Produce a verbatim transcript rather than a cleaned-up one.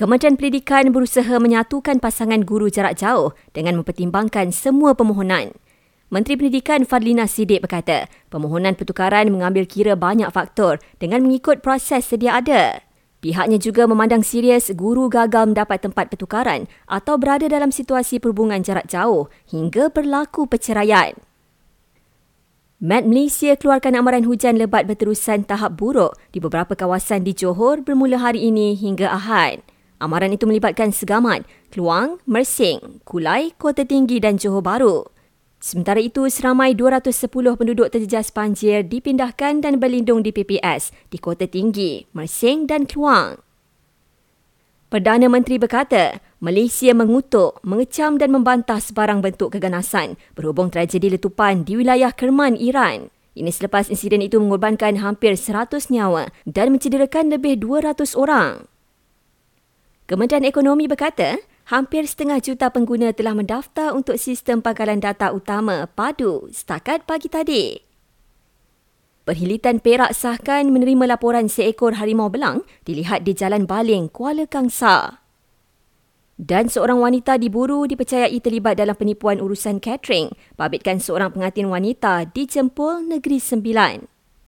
Kementerian Pendidikan berusaha menyatukan pasangan guru jarak jauh dengan mempertimbangkan semua permohonan. Menteri Pendidikan Fadlina Siddiq berkata, permohonan pertukaran mengambil kira banyak faktor dengan mengikut proses sedia ada. Pihaknya juga memandang serius guru gagal mendapat tempat pertukaran atau berada dalam situasi perhubungan jarak jauh hingga berlaku perceraian. Met Malaysia keluarkan amaran hujan lebat berterusan tahap buruk di beberapa kawasan di Johor bermula hari ini hingga Ahad. Amaran itu melibatkan Segamat, Kluang, Mersing, Kulai, Kota Tinggi dan Johor Bahru. Sementara itu, seramai dua ratus sepuluh penduduk terjejas banjir dipindahkan dan berlindung di P P S di Kota Tinggi, Mersing dan Kluang. Perdana Menteri berkata, Malaysia mengutuk, mengecam dan membantah sebarang bentuk keganasan berhubung tragedi letupan di wilayah Kerman, Iran. Ini selepas insiden itu mengorbankan hampir seratus nyawa dan mencederakan lebih dua ratus orang. Kementerian Ekonomi berkata, hampir setengah juta pengguna telah mendaftar untuk sistem pangkalan data utama PADU setakat pagi tadi. Perhilitan Perak sahkan menerima laporan seekor harimau belang dilihat di Jalan Baling, Kuala Kangsa. Dan seorang wanita diburu dipercayai terlibat dalam penipuan urusan catering, babitkan seorang pengantin wanita di Jempol, Negeri Sembilan.